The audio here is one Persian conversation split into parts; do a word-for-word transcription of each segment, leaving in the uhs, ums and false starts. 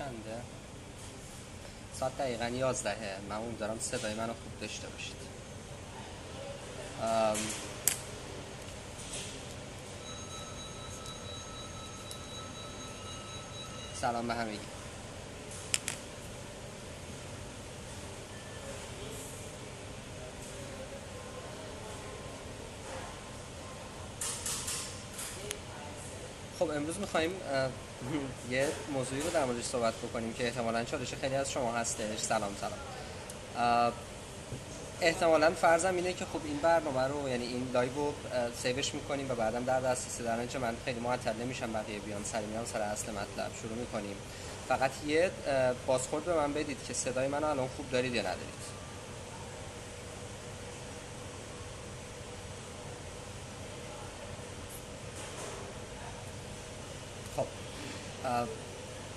چنده؟ ساعت دقیقا یازدهه. من اون دارم صدای منو خوب داشته باشید. ام... سلام به همگی. خب امروز میخواییم یه موضوعی رو در موردش صحبت بکنیم که احتمالاً چالش خیلی از شما هستش. سلام سلام. احتمالاً فرضم اینه که خب این برنامه رو، یعنی این لایو رو سیوش میکنیم و بعدم در دسترس در اینجا من خیلی معطل نمیشم، بقیه بیان سری میام سر اصل مطلب. شروع میکنیم. فقط یه بازخورد به من بدید که صدای منو الان خوب دارید یا ندارید.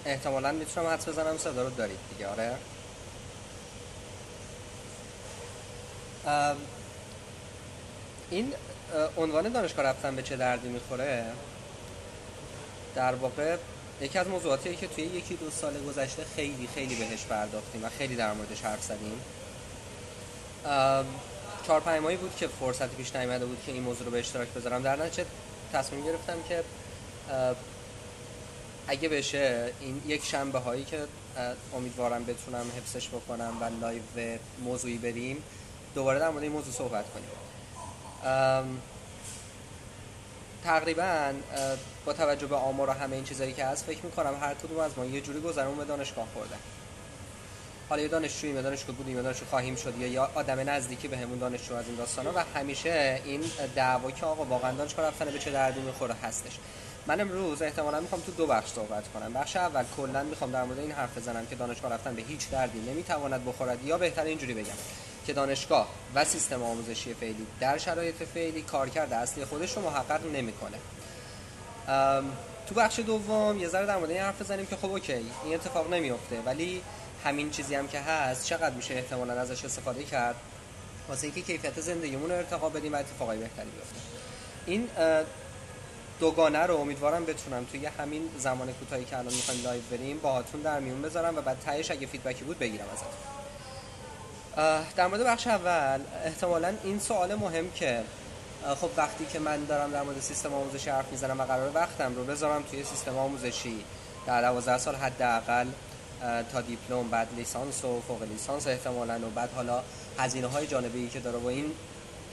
احتمالاً میتونم حدس بزنم صدا رو دارید دیگه، آره؟ این عنوان دانشگاه رفتن به چه دردی میخوره در واقع یکی از موضوعاتیه که توی یکی دو سال گذشته خیلی خیلی بهش پرداختیم و خیلی در موردش حرف زدیم. چهار پنج ماهی بود که فرصتی پیش نیامده بود که این موضوع رو به اشتراک بذارم، در نتیجه تصمیم گرفتم که اگه بشه این یک شنبه هایی که امیدوارم بتونم حفظش بکنم و لایو موضوعی بریم دوباره در مورد این موضوع صحبت کنیم. تقریبا با توجه به آمار و همه این چیزایی که هست فکر میکنم هر کدوم از ما یه جوری گذرمون به دانشگاه خوردن. حالا یه دانشجویی، یه دانشجو بودیم، یه دانشجو خواهیم شد، یا آدم نزدیکی بهمون دانشجو از این داستانا، و همیشه این دعوا که آقا واقعا دانشگاه رفتن به چه دردی میخوره هستش. من امروز احتمالاً میخوام تو دو بخش صحبت کنم. بخش اول کلاً میخوام در مورد این حرف بزنم که دانشگاه رفتن به هیچ دردی نمیتواند بخورد، یا بهتر اینجوری بگم که دانشگاه و سیستم آموزشی فعلی در شرایط فعلی کارکرد اصلی خودش رو محقق نمیکنه. تو بخش دوم یه ذره در مورد این حرف بزنیم که خب اوکی این اتفاق نمیفته، ولی همین چیزی هم که هست چقدر میشه احتمالاً ازش استفاده کرد واسه اینکه کیفیت زندگیمون رو ارتقا بدیم و اتفاقای بهتری بیفته. این دوگانه رو امیدوارم بتونم توی همین زمان کوتاهی که الان می‌خوایم لایو بریم باهاتون در میون بذارم و بعد تهش اگه فیدبکی بود بگیرم ازتون. در مورد بخش اول احتمالاً این سوال مهم که خب وقتی که من دارم در مورد سیستم آموزشی حرف میزنم و قراره وقتم رو بذارم توی سیستم آموزشی در دوازده سال حداقل تا دیپلم، بعد لیسانس و فوق لیسانس احتمالاً، و بعد حالا هزینه‌های جانبی که داره با این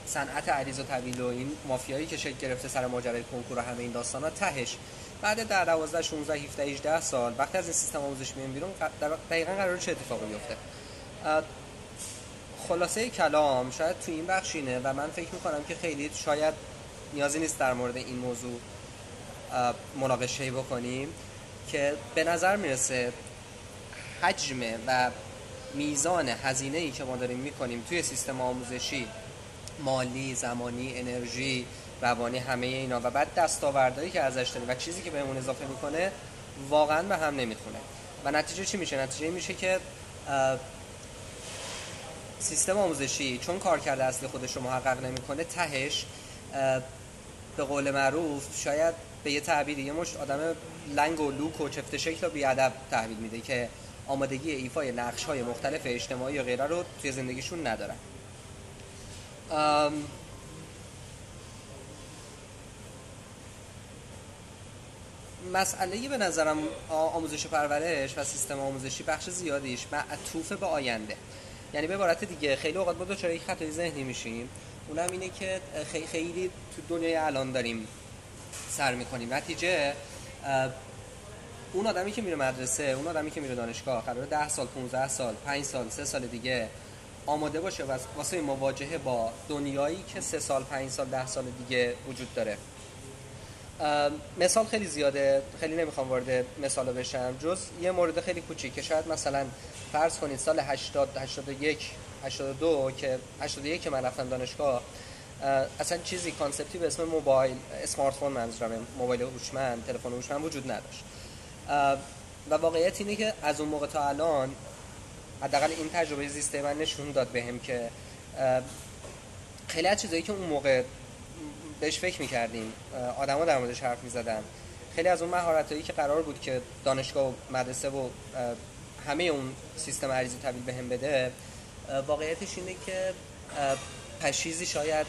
صنعت عریض و طویل و این مافیایی که شکل گرفته سر ماجرای کنکور و همه این داستانا، تهش بعد در دوازده شانزده هفده هجده سال وقتی از این سیستم آموزش میام بیرون دقیقاً قراره چه اتفاقی بیفته. خلاصه کلام شاید تو این بخش اینه و من فکر می‌کنم که خیلی شاید نیازی نیست در مورد این موضوع مناقشه بکنیم که به نظر میرسه حجم و میزان هزینه‌ای که ما داریم می‌کنیم توی سیستم آموزشی، مالی، زمانی، انرژی، روانی، همه اینا، و بعد دستاوردهایی که ازش داریم و چیزی که بهمون اضافه میکنه واقعا به هم نمیخونه. و نتیجه چی میشه؟ نتیجه میشه که سیستم آموزشی چون کارکرد اصلی خودش رو محقق نمیکنه، تهش به قول معروف شاید به یه تعبیری یه مشت آدم لنگ و لوک و چفت شکل و بیادب تحویل میده که آمادگی ایفای نقش‌های مختلف اجتماعی و غیره رو توی زندگیشون ندارن. ام مسئله به نظرم آموزش پرورش و سیستم آموزشی بخش زیادیش معطوف به آینده، یعنی به عبارت دیگه خیلی اوقات ما دچار یک خطای ذهنی میشیم، اونم اینه که خیلی خیلی تو دنیای الان داریم سر میکنیم. نتیجه اون آدمی که میره مدرسه، اون آدمی که میره دانشگاه قراره ده سال، پانزده سال، پنج سال، سه سال دیگه آماده باشه واسه مواجهه با دنیایی که سه سال، پنج سال، ده سال دیگه وجود داره. مثال خیلی زیاده، خیلی نمیخوام وارد مثالا بشم جز یه مورد خیلی کوچیک که شاید مثلا فرض کنید سال هشتاد، هشتاد و یک، هشتاد و دو که هشتاد و یک که من رفتم دانشگاه اصلا چیزی کانسپتی به اسم موبایل، اسمارت فون، منظورم موبایل هوشمند، تلفن هوشمند وجود نداشت. و واقعیت اینه که از اون موقع تا الان حداقل این تجربه زیسته من نشون داد بهم که خیلی از چیزایی که اون موقع بهش فکر می‌کردیم، آدما در موردش حرف می‌زدن، خیلی از اون مهارتایی که قرار بود که دانشگاه و مدرسه و همه اون سیستم ارزی تبدیل بهم بده، واقعیتش اینه که پشیزی شاید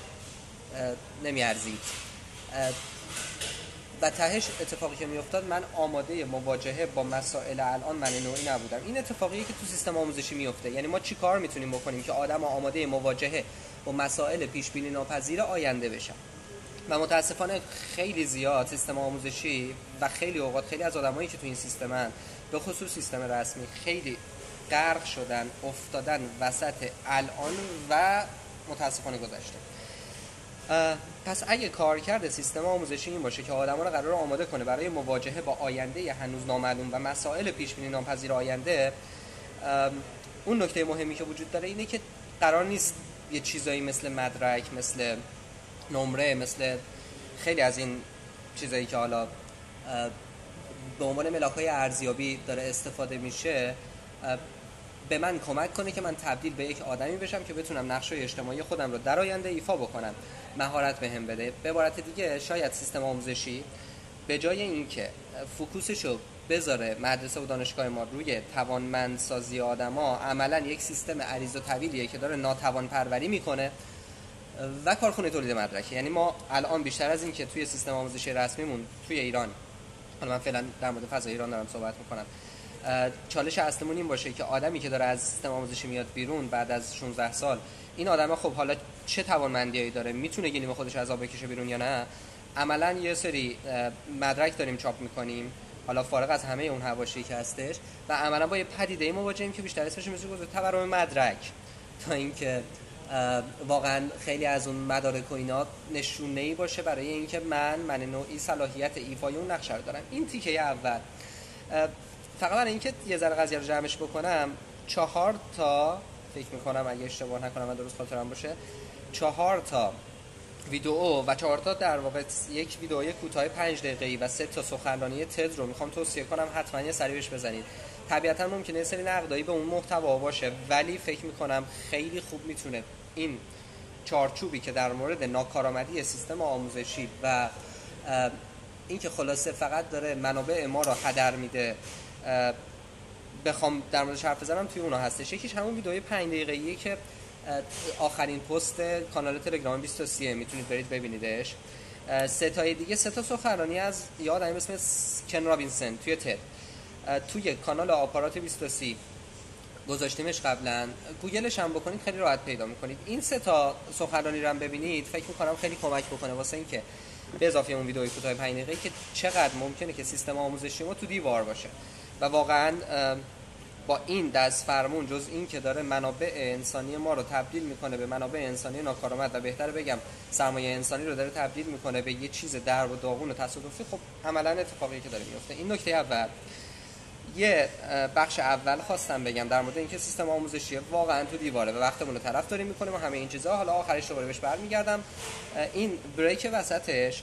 نمیارزید. و تهش اتفاقی که میافتاد، من آماده مواجهه با مسائل الان من نوعی نبودم. این اتفاقیه که تو سیستم آموزشی میفته. یعنی ما چی کار میتونیم بکنیم که آدم آماده مواجهه با مسائل پیش بینی ناپذیر آینده بشن؟ و متاسفانه خیلی زیاد سیستم آموزشی و خیلی اوقات خیلی از آدمایی که تو این سیستمن، به خصوص سیستم رسمی، خیلی غرق شدن، افتادن وسط الان و متاسفانه گذشته. پس اگه کارکرد سیستم آموزشی این باشه که آدم‌ها رو قرار آماده کنه برای مواجهه با آینده هنوز نامعلوم و مسائل پیش بینی ناپذیر آینده، اون نکته مهمی که وجود داره اینه که قرار نیست یه چیزایی مثل مدرک، مثل نمره، مثل خیلی از این چیزایی که حالا به عنوان ملاک‌های ارزیابی داره استفاده میشه به من کمک کنه که من تبدیل به یک آدمی بشم که بتونم نقش‌های اجتماعی خودم رو در آینده ایفا بکنم، مهارت بهم بده. به عبارت دیگه، شاید سیستم آموزشی به جای اینکه فوکوسش رو بذاره مدرسه و دانشگاه ما روی توانمندسازی آدما، عملاً یک سیستم عریض و طویلیه که داره ناتوان پروری میکنه و کارخونه تولید مدرکه. یعنی ما الان بیشتر از این که توی سیستم آموزشی رسمیمون توی ایران، حالا من فعلا در مورد فضای ایران دارم صحبت میکنم، چالش اصلیمون این باشه که آدمی که داره از سیستم آموزشی میاد بیرون بعد از شانزده سال، این آدم خب حالا چه توانمندیایی داره، میتونه گلیم خودش از آب بکشه بیرون یا نه؟ عملا یه سری مدرک داریم چاپ میکنیم، حالا فارغ از همه اون حواشی که هستش، و عملا با یه پدیده‌ای مواجهیم که بیشتر اسمش میشه گفت تورم مدرک، تا اینکه واقعا خیلی از اون مدارک و اینا نشونه‌ای باشه برای اینکه من من نوعی صلاحیت ایفای اون نقشه رو دارم. این تیکه اول. فقط برای اینکه یه ذره قضیه رو جمعش بکنم، چهار تا فکر میکنم اگه اشتباه نکنم و درست خاطرم باشه، چهار تا ویدئو و چهار تا در واقع یک ویدئوی کوتاه پنج دقیقه‌ای و سه تا سخنرانی تد رو میخوام توصیه کنم، حتما یه سری بهش بزنید. طبیعتا ممکنه یه سری نقدایی به اون محتوا باشه، ولی فکر میکنم خیلی خوب میتونه این چارچوبی که در مورد ناکارآمدی سیستم آموزشی و اینکه خلاصه فقط داره منابع ما رو هدر میده بخوام در موردش حرف بزنم، توی اونا هستش. یکیش همون ویدئوی پنج دقیقه‌ایه که آخرین پست کانال تلگرام بیست و سه میتونید برید ببینیدش. سه تای دیگه، سه تا سخنرانی از یاد همین اسم کن رابینسون توی تد، توی کانال آپارات بیست و سه گذاشتیمش قبلا، گوگلش هم بکنید خیلی راحت پیدا میکنید. این سه تا سخنرانی رو هم ببینید، فکر میکنم خیلی کمک بکنه، واسه اینکه به اضافه اون ویدئوی کوتاه پنج دقیقه‌ای که چقدر ممکنه که سیستم آموزشی ما تو دیوار باشه. و واقعا با این دست فرمون، جز این که داره منابع انسانی ما رو تبدیل میکنه به منابع انسانی ناکارآمد و بهتر بگم سرمایه انسانی رو داره تبدیل میکنه به یه چیز در و داغون و تصادفی، خب عملا اتفاقی که داره میفته. این نکته اول. یه بخش اول خواستم بگم در مورد اینکه سیستم آموزشی واقعا تو دیواره و وقتمون رو طرفداری میکنه و همه این چیزا. حالا آخرش دوباره بهش برمیگردم. این بریک وسطش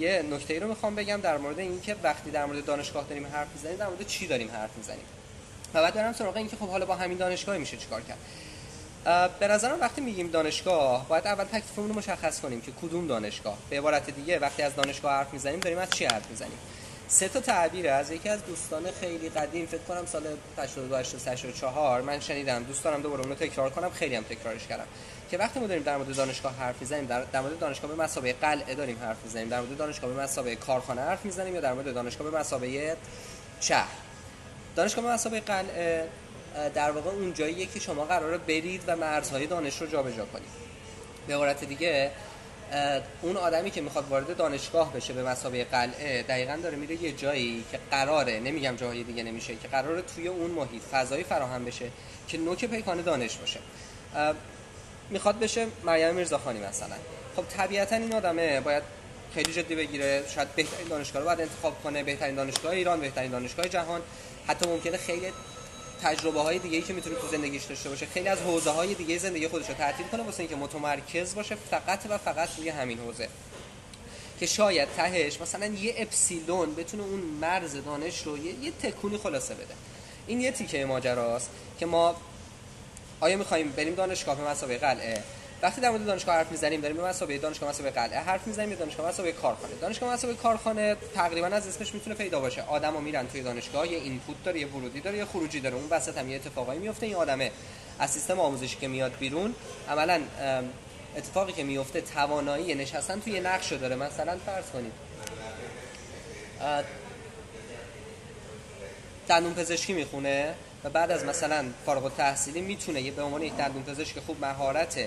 یه نکته‌ای رو میخوام بگم در مورد اینکه وقتی در مورد دانشگاه داریم حرف میزنیم، در مورد چی داریم حرف میزنیم، و بعد برم سراغ اینکه خب حالا با همین دانشگاه میشه چیکار کرد. به نظرم وقتی میگیم دانشگاه، باید اول تکلیفمون رو مشخص کنیم که کدوم دانشگاه. به عبارت دیگه، وقتی از دانشگاه حرف میزنیم، داریم از چی حرف میزنیم؟ سه تا تعبیر از یکی از دوستان خیلی قدیم، فکر کنم سال هشتاد و دو هشتاد و سه هشتاد و چهار من شنیدم، دوستانم دوباره اون رو تکرار کنم، خیلی هم تکرارش کردم، که وقتی ما داریم در مورد دانشگاه حرف میزنیم، در, در مورد دانشگاه به مسابقه قلعه داریم حرف میزنیم، در مورد دانشگاه به مسابقه کارخانه حرف میزنیم، یا در مورد دانشگاه به مسابقه شهر. دانشگاه به مسابقه قلعه در واقع اون جاییه که شما قراره برید و مرزهای دانش رو جابجا کنید. به عبارت دیگه، اون آدمی که میخواد وارد دانشگاه بشه به مسابقه قلعه، دقیقاً داره میره یه جایی که قراره، نمیگم جاهای دیگه نمیشه، که قراره توی اون محیط فضایی فراهم بشه که نوک پیکان دانش باشه. میخواد بشه مریم میرزاخانی مثلا، خب طبیعتاً این آدمه باید خیلی جدی بگیره، شاید بهترین دانشگاه رو باید انتخاب کنه، بهترین دانشگاه ایران، بهترین دانشگاه جهان، حتی ممکنه خیلی تجربه‌های دیگه‌ای که می‌تونه تو زندگیش داشته باشه، خیلی از حوزه‌های دیگه زندگی خودش رو تعطیل کنه واسه اینکه متمرکز باشه فقط و فقط روی همین حوزه، که شاید تهش مثلا یه اپسیلون بتونه اون مرز دانش رو یه, یه تکونی خلاصه بده. این یه تیکه ماجراست که ما آیا می‌خوایم بریم دانشگاه به مسابقه قلعه، وقتی در مورد دانشگاه حرف میزنیم داریم به مسابقه دانشگاه مسابقه قلعه حرف میزنیم، دانشگاه مسابقه کارخانه. دانشگاه مسابقه کارخانه تقریبا از اسمش میتونه پیدا باشه، آدما میرن توی دانشگاه، یه اینپوت داره، یه ورودی داره، یه خروجی داره، اون وسط هم یه اتفاقایی میفته. این آدمه از سیستم آموزشی که میاد بیرون، عملاً اتفاقی که میفته توانایی نشستن توی نقشو داره. مثلا فرض کنید دندون پزشکی میخونه و بعد از مثلا فارغ التحصیلی میتونه به عنوان یک دندون پزشک خوب مهارت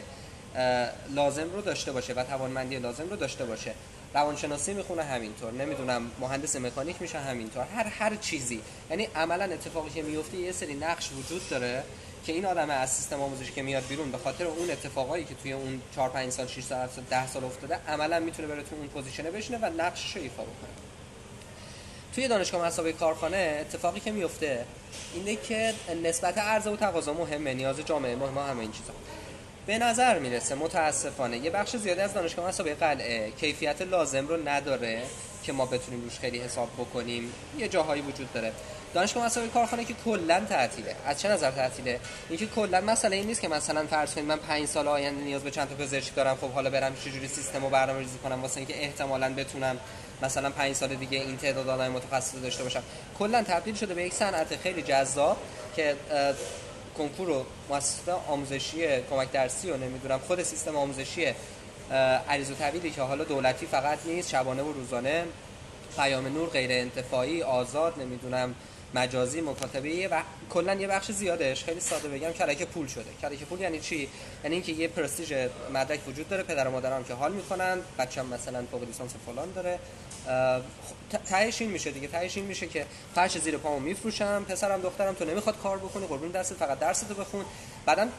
لازم رو داشته باشه و توانمندی لازم رو داشته باشه. روانشناسی میخونه همینطور، نمیدونم مهندس مکانیک میشه همینطور، هر هر چیزی. یعنی عملا اتفاقی که میفته یه سری نقش وجود داره که این آدم از سیستم آموزشی که میاد بیرون به خاطر اون اتفاقایی که توی اون چهار پنج سال، شش سال، ده سال افتاده، عملا میتونه بره تو اون پوزیشنه بشینه و نقشش رو ایفا بکنه. توی دانشگاه مسابقه کارخانه اتفاقی که میفته اینه که نسبت عرضه و تقاضا مهمه، نیاز جامعه مهمه، همه این چیزا. به نظر میرسه متاسفانه یه بخش زیادی از دانشگاه مسابقه قلعه کیفیت لازم رو نداره که ما بتونیم روش خیلی حساب بکنیم. یه جاهایی وجود داره. دانشگاه مسابقه کارخانه که کلا تعطیله. از چه نظر تعطیله؟ اینکه کلا مسئله این نیست که مثلا فرض کنید من پنج سال آینده نیاز به چند تا پزشک دارم، خب حالا برم چه جوری سیستمو برنامه‌ریزی کنم واسه اینکه احتمالاً بتونم مثلا پنج سال دیگه این تعداد آدم متخصص داشته باشم. کلا تبدیل شده به یک صنعت خیلی جذاب که کنکور و مؤسسه آموزشی کمک درسی رو نمیدونم، خود سیستم آموزشی عریض و طویلی که حالا دولتی فقط نیست، شبانه و روزانه، پیام نور، غیر انتفاعی، آزاد، نمیدونم مجازی، مکاتبه و کلا یه بخش زیادش خیلی ساده بگم کلک پول شده. کلک پول یعنی چی؟ یعنی اینکه یه پرستیژ مدرک وجود داره، پدر و مادرام که حال میکنن، بچه‌م مثلا فوق لیسانس فلان داره، تهش این میشه دیگه، تهش این میشه که فرش زیر پامو میفروشم، پسرم دخترم تو نمیخواد کار بکنی، قربون دست، فقط درستو بخون. بعدن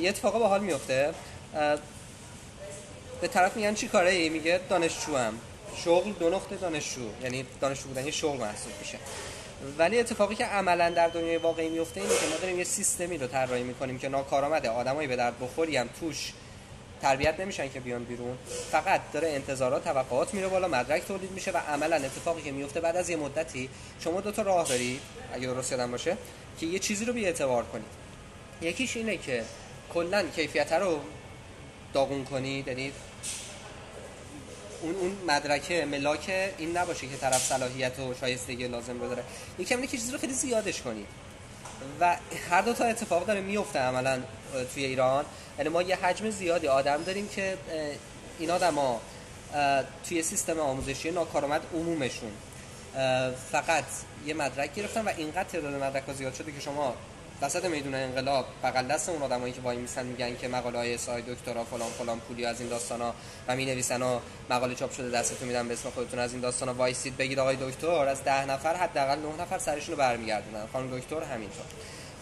یه اتفاقی باحال میفته، به طرف میگن چی کاره ای؟ میگه دانشجوام. شغل دو نقطه دانشجو، یعنی دانشجو بودن یه شغل محسوب میشه. ولی اتفاقی که عملا در دنیای واقعی میفته اینه که ما داریم یه سیستمی رو طراحی میکنیم که ناکارآمده، آدمایی به درد بخوری هم توش تربیت نمیشن که بیان بیرون، فقط داره انتظارات، توقعات میره بالا، مدرک تولید میشه و عملا اتفاقی که میفته بعد از یه مدتی شما دو تا راه داری اگه درست یادم باشه که یه چیزی رو بی اعتبار کنید. یکیش اینه که کلا کیفیت رو داغون کنید، یعنی اون اون مدرکه ملاک این نباشه که طرف صلاحیت و شایستگی لازم رو داره. یکم اینه که چیزی رو خیلی زیادش کنید و هر دو تا اتفاق داره میفته عملاً توی ایران. یعنی ما یه حجم زیادی آدم داریم که این آدما توی سیستم آموزشی ناکارآمد عمومشون فقط یه مدرک گرفتن و اینقدر تعداد مدرک‌ها زیاد شده که شما وسط میدون انقلاب بغل دست اون آدمایی که وای میسن میگن که مقاله‌های سای دکترا فلان فلان پولی از این داستانا و مینویسن و مقاله چاپ شده دستتون میدن به اسم خودتون، از این داستانا وایسید بگید آقای دکتر، از ده نفر حداقل نه نفر سرشون رو برمیگردونن. خانم دکتر همینطور.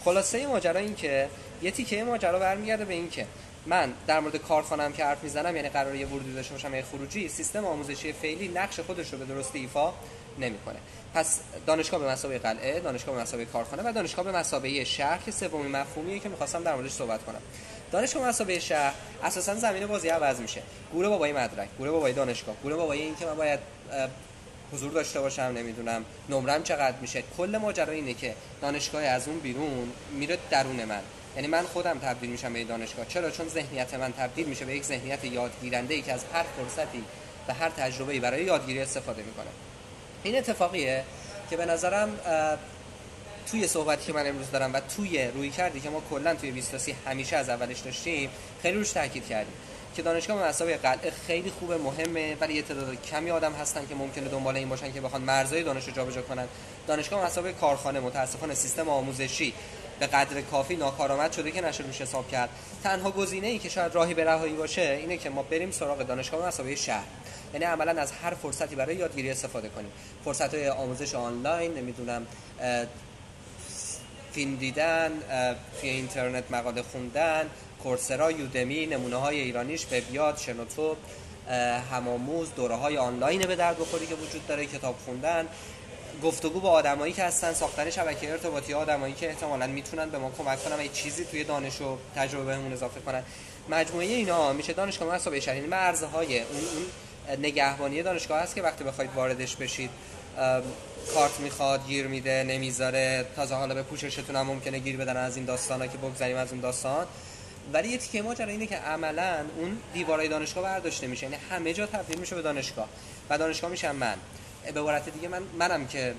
خلاصه ماجرا این که یه تیکه ماجرا برمیگرده به این که من در مورد کارخانه‌ام که حرف میزنم، یعنی قراره یه ورودی داشته باشم، یه خروجی، سیستم آموزشی فعلی نقش خودش رو به درستی ایفا نمی‌کنه. پس دانشگاه به مسابقه قلعه، دانشگاه به مسابقه کارخانه و دانشگاه به مسابقه شهر که سومین مفهومیه که می‌خواستم در موردش صحبت کنم. دانشگاه مسابقه شهر اساساً زمینه بازی عوض میشه. گوره بابای مدرک، گوره بابای دانشگاه، گوره بابای این که من باید حضور داشته باشم، نمیدونم نمرم چقدر میشه. کل ماجرا اینه که دانشگاه از اون بیرون میره درون من. یعنی من خودم تبدیل میشم به دانشگاه. چرا؟ چون ذهنیت من تبدیل میشه به یک ذهنیت یادگیرنده‌ای که از هر فرصتی و هر تجربه‌ای برای یادگیری استفاده می‌کنه. این اتفاقیه که به نظرم توی صحبتی که من امروز دارم و توی روی کردی که ما کلا توی بیست تا سی همیشه از اولش داشتیم خیلی روش تاکید کردیم که دانشگاه به مسابقه قلعه خیلی خوبه، مهمه، ولی یه تعداد کمی آدم هستن که ممکنه دنبال این باشن که بخوان مرزهای دانش رو جابجا کنن. دانشگاه به مسابقه کارخانه متأسفانه سیستم آموزشی به قدر کافی ناکارآمد شده که نشه میشه حساب کرد. تنها گزینه‌ای که شاید راهی به رهایی باشه اینه که ما بریم سراغ دانشگاه مسابقه شهر. یعنی عملاً از هر فرصتی برای یادگیری استفاده کنیم. فرصت‌های آموزش آنلاین، نمیدونم فیلم دیدن، توی اینترنت مقاله خوندن، کورسرا، یودمی، نمونه‌های ایرانیش، وبیاد، شنوتو، هم‌آموز، دوره‌های آنلاین به درد بخوری که وجود داره، کتاب خوندن، گفتگو با آدمایی که هستن، ساختن شبکه ارتباطی، آدمایی که احتمالاً میتونن به ما کمک کنن و یه چیزی توی دانش و تجربه بهمون اضافه کنن. مجموعه اینا میشه دانشگاه مسابقه شهر. این مرزهای اون اون نگهبانی دانشگاه هست که وقتی بخواید واردش بشید کارت میخواد، گیر میده، نمیذاره، تازه حالا به پوششتون هم ممکنه گیر بدن، از این داستانا که بگذریم از اون داستان. ولی یه تیکه ماجرا اینه که عملاً اون دیوارای دانشگاه برداشته میشه، یعنی همه جا تبدیل میشه به دانشگاه و دانشگاه میشم من. به عبارت دیگه من منم که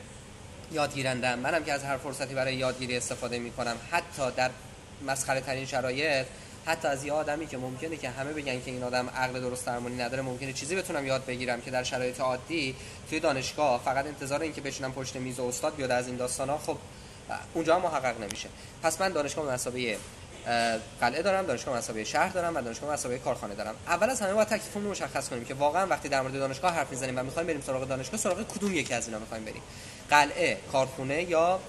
یادگیرندم، منم که از هر فرصتی برای یادگیری استفاده میکنم، حتی در مسخره ترین شرایط، حتی از یه آدمی که ممکنه که همه بگن که این آدم عقل درست درمانی نداره، ممکنه چیزی بتونم یاد بگیرم که در شرایط عادی توی دانشگاه فقط انتظار این که بشینم پشت میز و استاد بیاد از این داستانا، خب اونجا هم محقق نمیشه. پس من دانشگاه مسابقه قلعه دارم، دانشگاه مسابقه شهر دارم و دانشگاه مسابقه کارخانه دارم. اول از همه باید تکلیفمون رو مشخص کنیم که واقعا وقتی در مورد دانشگاه حرف میزنیم و میخوایم بریم سراغ دانشگاه، سراغ کدوم یکی از اینا میخوایم بریم، قلعه، کارخونه یا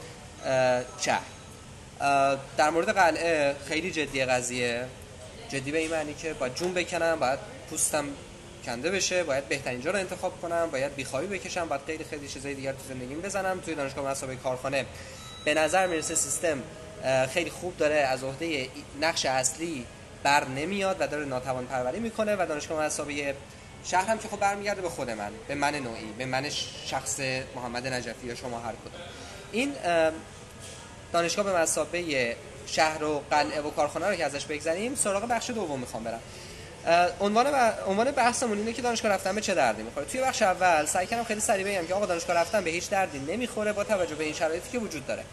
شهر؟ در مورد قلعه خیلی جدیه قضیه، جدی به این معنی که باید جون بکنم، باید پوستم کنده بشه، باید بهترین جا رو انتخاب کنم، باید بیخوابی بکشم، باید خیلی خیلی چیزای دیگر تو زندگیم بزنم. توی دانشگاه مسابقه کارخانه به نظر میرسه سیستم خیلی خوب داره از عهده نقش اصلی بر نمیاد و داره ناتوان پروری میکنه. و دانشگاه مسابقه شهر هم که خب برمیگرده به خود من، به من نوعی، به من شخص محمد نجفی یا شما هر کدوم. این دانشگاه به مسابقه شهر و قلعه و کارخانه رو که ازش بگذریم، سراغ بخش دوم میخوام برم. عنوان عنوان بحثمون اینه که دانشگاه رفتن به چه دردی میخوره. توی بخش اول سعی کردم خیلی سریع بگم که آقا دانشگاه رفتن به هیچ دردی نمیخوره با توجه به این شرایطی که وجود داره.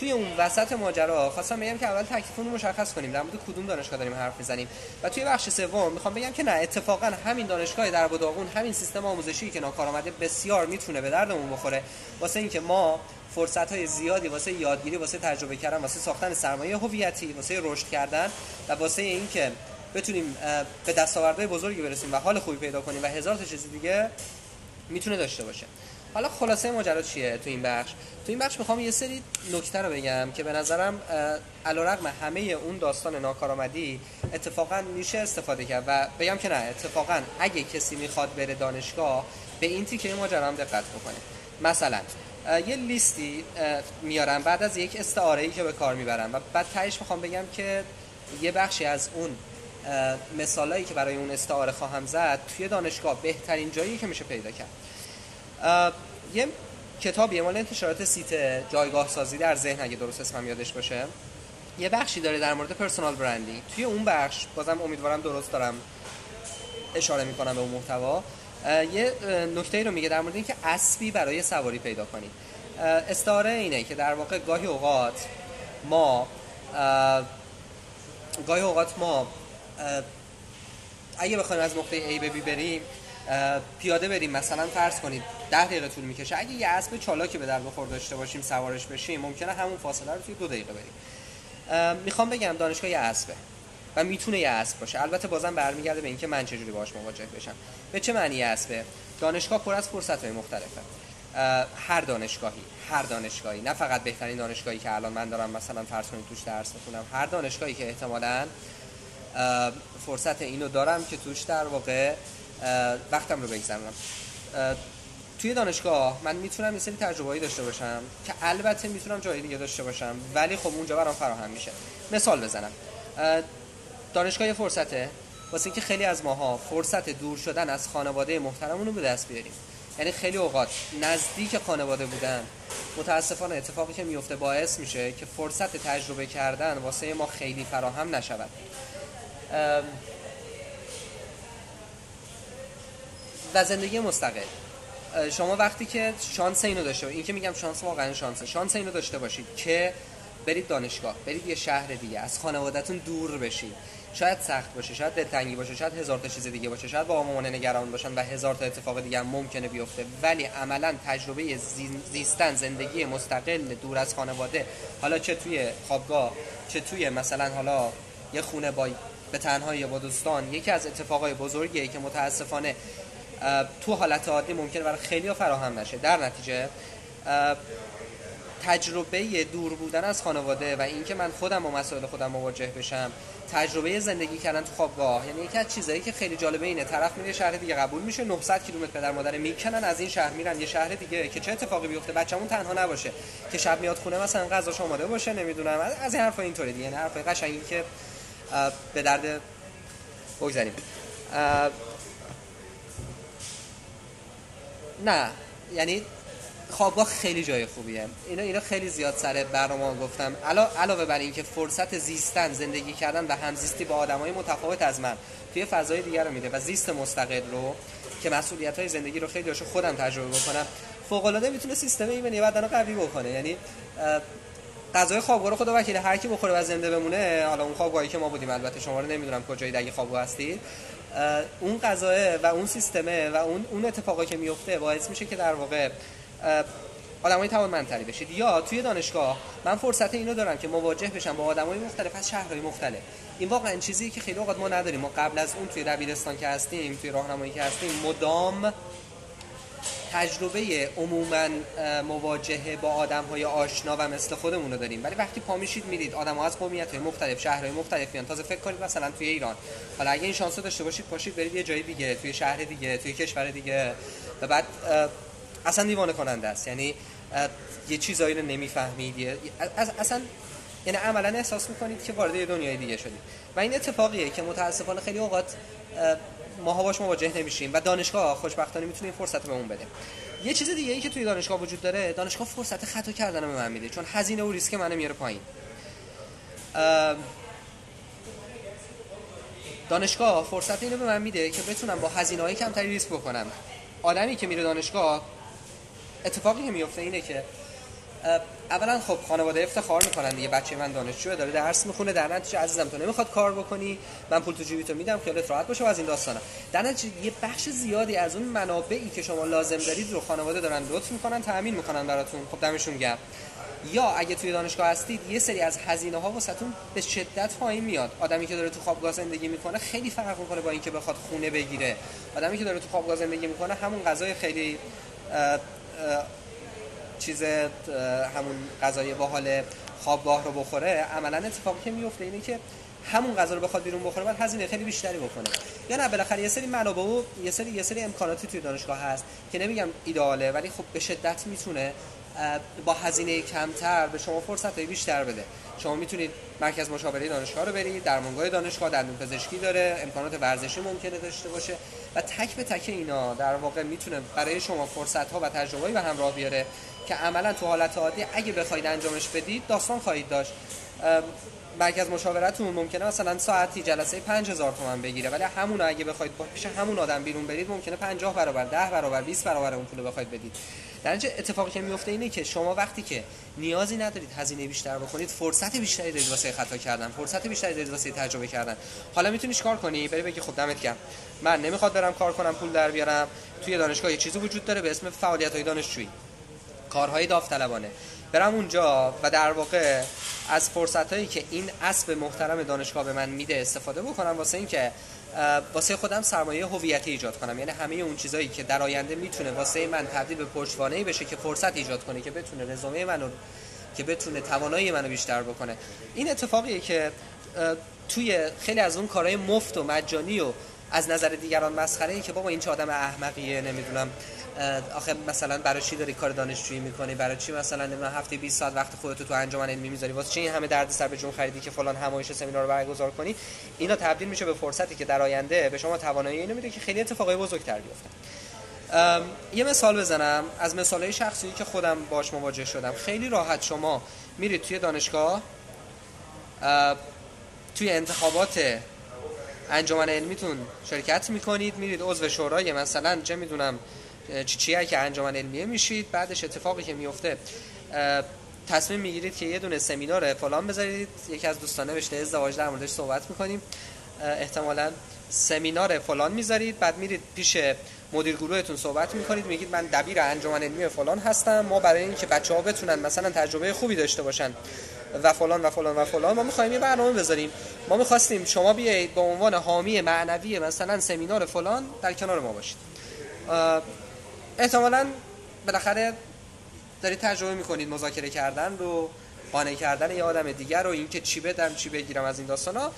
توی اون وسط ماجرا خواستم بگم که اول تکلیفمون رو مشخص کنیم، در مورد کدوم دانشگاه داریم حرف میزنیم. و توی بخش سوم میخوام بگم که نه، اتفاقا همین دانشگاه در بوداغون، همین سیستم آموزشی که ناکارآمده بسیار میتونه به دردمون بخوره، واسه اینکه ما فرصت‌های زیادی واسه یادگیری، واسه تجربه کردن، واسه ساختن سرمایه هویتی، واسه رشد کردن و واسه اینکه بتونیم به دستاوردهای بزرگی برسیم و حال خوبی پیدا کنیم و هزار تا چیز دیگه میتونه داشته باشه. حالا خلاصه ماجرا چیه تو این بخش؟ تو این بخش میخوام یه سری نکته رو بگم که به نظرم علیرغم همه اون داستان ناکارآمدی اتفاقا میشه استفاده کرد و بگم که نه، اتفاقا اگه کسی میخواد بره دانشگاه به این تیکه ماجرا هم دقت بکنه. مثلا یه لیستی میارم بعد از یک استعاره‌ای که به کار میبرم و بعد تهش میخوام بگم که یه بخشی از اون مثالایی که برای اون استعاره خواهم زد توی دانشگاه بهترین جایی که میشه پیدا کرد. یه کتابیه مال انتشارات سیته، جایگاه سازی در ذهن، اگه درست اسمم یادش باشه، یه بخشی داره در مورد پرسونال برندینگ. توی اون بخش بازم امیدوارم درست دارم اشاره میکنم به اون محتوا. یه نکته ای رو میگه در مورد اینکه اسبی برای سواری پیدا کنید. استعاره اینه که در واقع گاهی اوقات ما گاهی اوقات ما اگه بخوایم از نقطه A به B بریم، پیاده بریم، مثلا فرض کنید ده دقیقه طول میکشه، اگه یه اسب چالاکی به در بخور داشته باشیم سوارش بشیم، ممکنه همون فاصله رو توی دو دقیقه بریم. میخوام بگم دانشگاه یه اسبه و میتونه یه اسب باشه. البته بازم برمیگرده به اینکه من چجوری باهاش مواجه بشم. به چه معنی اسبه؟ دانشگاه پر از فرصت‌های مختلفه. هر دانشگاهی، هر دانشگاهی، نه فقط بهترین دانشگاهی که الان من دارم مثلا فرض کنید توش درس می‌خونم، هر دانشگاهی که احتمالاً فرصت اینو دارم که توش در واقع وقتم رو بگذرونم. توی دانشگاه من میتونم یه سری تجربه‌ای داشته باشم که البته میتونم جای دیگه داشته باشم، ولی خب اونجا برام فراهم میشه. مثال بزنم، دانشگاه یه فرصته واسه اینکه خیلی از ماها فرصت دور شدن از خانواده محترممون رو به دست بیاریم. یعنی خیلی اوقات نزدیک خانواده بودن متاسفانه اتفاقی که میفته باعث میشه که فرصت تجربه کردن واسه ما خیلی فراهم نشود. و زندگی مستقل، شما وقتی که شانس اینو داشته باشید، این که میگم شانس واقعا شانسه، شانس اینو داشته باشید که برید دانشگاه، برید یه شهر دیگه، از خانواده‌تون دور بشید، شاید سخت باشه، شاید دلتنگی باشه، شاید هزار تا چیز دیگه باشه، شاید با آمومان نگران باشن و هزار تا اتفاق دیگه هم ممکنه بیفته، ولی عملاً تجربه زیستن زندگی مستقل دور از خانواده، حالا چه توی خوابگاه، چه توی مثلا حالا یه خونه با به تنهایی یا با دوستان، یکی از اتفاقای بزرگیه که متاسفانه تو حالت عادی ممکنه برای خیلی‌ها فراهم نشه. در نتیجه تجربه دور بودن از خانواده و اینکه من خودم با مسائل خودم مواجه بشم، تجربه زندگی کردن تو خوابگاه، یعنی یکی از چیزایی که خیلی جالبه اینه طرف میره شهر دیگه، قبول میشه، نهصد کیلومتر پدر مادر میکنن از این شهر میرن یه شهر دیگه که چه اتفاقی بیفته، بچه‌مون تنها نباشه، که شب میاد خونه مثلا غذاش آماده باشه، نمیدونم از این حرفا اینطوری دیگه، یعنی حرفای قشنگی که به درد بگذریم. نه یعنی خوابگاه خیلی جای خوبیه. اینا اینا خیلی زیاد سر برنامه گفتم. علاوه بر این که فرصت زیستن، زندگی کردن و همزیستی با آدمای متفاوت از من توی فضای دیگر رو میده و زیست مستقل رو که مسئولیت‌های زندگی رو خیلی داشتم خودم تجربه بکنم، فوق‌العاده میتونه سیستم ایمنی بدن رو قوی بکنه. یعنی غذای خوابگاه رو خدا وکیل هر کی بخوره و زنده بمونه، حالا اون خوابگاهی که ما بودیم، البته شما رو نمیدونم کجای دیگه خوابگاه هستید، اون غذاه و اون سیستمه و اون اون اتفاقی که میفته باعث میشه که در واقع آدمای توانمندتری بشید. یا توی دانشگاه من فرصت اینو دارم که مواجه بشم با آدمای مختلف از شهرهای مختلف. این واقعا چیزیه که خیلی اوقات ما نداریم. ما قبل از اون توی دبیرستان که هستیم، توی راهنمایی که هستیم، مدام تجربه عموما مواجهه با آدم‌های آشنا و مثل خودمون رو داریم، ولی وقتی پا میشید میرید آدم‌ها از قومیت‌های مختلف، شهرهای مختلف میان. تازه فکر کنید مثلا توی ایران، حالا اگه این شانس رو داشته باشید پاشید برید یه جای دیگه، توی شهر دیگه، توی کشور دیگه، و بعد اصلا دیوانه کننده است. یعنی یه چیزایی رو نمیفهمید، اصلا یعنی عملاً احساس می‌کنید که وارد یه دنیای دیگه شدید. و این اتفاقیه که متأسفانه خیلی اوقات ماها باش مواجه نمیشیم و دانشگاه خوشبختانه میتونه این فرصت رو به من بده. یه چیز دیگه ای که توی دانشگاه وجود داره، دانشگاه فرصت خطا کردن رو به من میده، چون هزینه و ریسک منو میاره پایین. دانشگاه فرصت اینو به من میده که بتونم با هزینه‌های کمتری ریسک بکنم. آدمی که میره دانشگاه اتفاقی که میفته اینه که اولا خب خانواده افتخار میکنن دیگه، بچه من دانشجوه، داره درس میخونه، در نتیجه عزیزم تو نمیخواد کار بکنی، من پول تو جیبیتو میدم، خیالت راحت باشه و از این داستانا. در نتیجه یه بخش زیادی از اون منابعی که شما لازم دارید رو خانواده دارن لطف میکنن، تامین میکنن براتون. خب دمشون گرم. یا اگه توی دانشگاه هستید یه سری از هزینه ها واسهتون به شدت پایین میاد. آدمی که داره تو خوابگاه زندگی میکنه خیلی فرق میکنه با اینکه بخواد خونه بگیره. آدمی که داره تو خوابگاه زندگی میکنه همون غذای خیلی چیز همون غذای باحال خوابگاه رو بخوره، عملاً اتفاقی که میفته اینه که همون غذا رو بخواد بیرون بخوره، بعد هزینه خیلی بیشتری بکنه. یا نه، بالاخره یه سری منابع و یه سری یه سری امکاناتی توی دانشگاه هست که نمیگم ایدئاله، ولی خب به شدت میتونه با هزینه کمتر به شما فرصت‌های بیشتر بده. شما میتونید مرکز مشاوره دانشگاه رو برید، درمانگاه دانشگاه دندونپزشکی داره، امکانات ورزشی ممکنه داشته باشه و تک به تک اینا در واقع میتونه برای شما فرصت‌ها و تجربه‌ای به همراه بیاره که عملا تو حالت عادی اگه بخواید انجامش بدید داستان خواهید داشت. مرکز مشاورتون ممکنه مثلا ساعتی جلسه پنج هزار تومان بگیره، ولی همون اگه بخواید با پیش همون آدم بیرون برید ممکنه پنجاه برابر، ده برابر، بیست برابر اون پول بخواید بدید. در نتیجه اتفاقی که میفته اینه که شما وقتی که نیازی ندارید هزینه بیشتر بکنید، فرصت بیشتری دارید واسه خطا کردن، فرصت بیشتری دارید واسه تجربه کردن. حالا میتونی چیکار کنی؟ بری بگی خب دمت گرم، من نمیخواد برم کار کنم پول در بیارم. توی دانشگاه یه چیزی وجود داره به اسم فعالیت‌های دانشجویی، کارهای داوطلبانه. برم اونجا و در واقع از فرصتایی که این اسب محترم دانشگاه به من میده استفاده بکنم واسه اینکه واسه خودم سرمایه هویتی ایجاد کنم. یعنی همه اون چیزایی که در آینده میتونه واسه من تبدیل به پشتوانه‌ای بشه که فرصت ایجاد کنه، که بتونه رزومه منو، که بتونه توانایی منو بیشتر بکنه. این اتفاقیه که توی خیلی از اون کارهای مفت و مجانی و از نظر دیگران مسخره‌ای که بابا این چه آدم احمقیه، نمیدونم آخه مثلا برای چی داری کار دانشجویی میکنی، برای چی مثلا من هفته بیست ساعت وقت خودت تو انجمن علمی میذاری، واسه چی این همه دردسر به جون خریدی که فلان همایش سمینار رو برگزار کنی. اینا تبدیل میشه به فرصتی که در آینده به شما توانایی اینو میده که خیلی اتفاقای بزرگتر بیفته. یه مثال بزنم از مثالای شخصی که خودم باهاش مواجه شدم. خیلی راحت شما میرید توی دانشگاه، توی انتخابات انجمن علمیتون شرکت میکنید، میرید عضو شورای مثلا چه میدونم چی چیه که انجمن علمیه میشید. بعدش اتفاقی که میفته تصمیم میگیرید که یه دونه سمینار فلان بذارید. یکی از دوستان نوشته ازدواج در موردش صحبت میکنیم، احتمالاً سمینار فلان میذارید. بعد میرید پیش مدیر گروهتون صحبت میکنید، میگید من دبیر انجمن علمی فلان هستم، ما برای اینکه بچه‌ها بتونن مثلا تجربه خوبی داشته باشن و فلان و فلان و فلان ما می‌خوایم یه برنامه بذاریم، ما می‌خواستیم شما بیایید به عنوان حامی معنوی مثلا سمینار فلان در کنار ما باشید. احتمالاً بالاخره دارید تجربه میکنید مذاکره کردن رو، قانع کردن یه آدم دیگر رو، اینکه چی بدم چی بگیرم از این داستانا.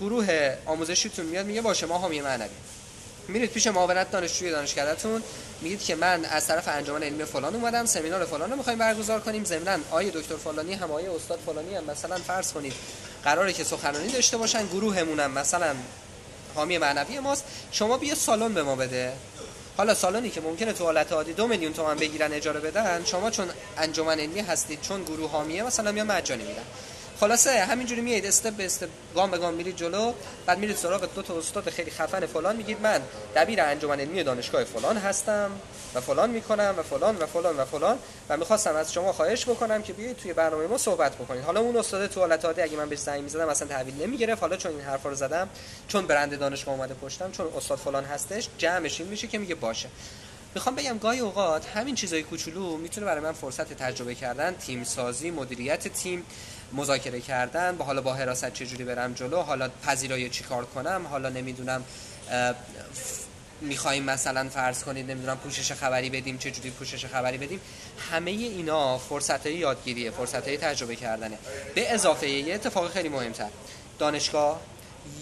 گروه آموزشیتون میاد میگه باشه ما حامی معنوی. میرید پیش معاونت دانشجوی دانشکده‌تون میگید که من از طرف انجمن علمی فلان اومدم، سمینار فلان رو می‌خوایم برگزار کنیم، ضمناً آقای دکتر فلانی هم آقای استاد فلانی هم مثلا فرض کنید قراره که سخنرانی داشته باشن، گروهمون هم مثلا حامی معنوی ماست، شما بیا سالن به ما بده. حالا سالونی که ممکنه تو حالت عادی دو میلیون تومان بگیرن اجاره بدن، شما چون انجمن علمی هستید، چون گروه حامیه، مثلا میام مجانی میدن. خلاصه همینجوری میایید استپ به استپ، گام به گام میرید جلو. بعد میرید سراغ دو تا استاد خیلی خفن فلان، میگید من دبیر انجمن علمی دانشگاه فلان هستم و فلان میکنم و فلان و فلان و فلان و میخواستم از شما خواهش بکنم که بیایید توی برنامه ما صحبت بکنید. حالا اون استاد تو حالت عادی اگه من بهش زنگ میزدم اصلا تحویل نمیگرفت، حالا چون این حرفا رو زدم، چون برند دانشگاه اومده پشتم، چون استاد فلان هستش، جمعش این میشه که میگه باشه. میخوام بگم گاهی اوقات همین چیزای کوچولو میتونه برای من فرصت تجربه کردن، تیم سازی، مدیریت تیم، مذاکره کردن، با حالا با حراست چجوری برم جلو، حالا پذیرایی چیکار کنم، حالا نمیدونم میخوایم مثلا فرض کنید نمیدونم پوشش خبری بدیم، چجوری پوشش خبری بدیم. همه اینا فرصت‌های یادگیریه، فرصت‌های تجربه کردنه. به اضافه یه اتفاق خیلی مهمتر، دانشگاه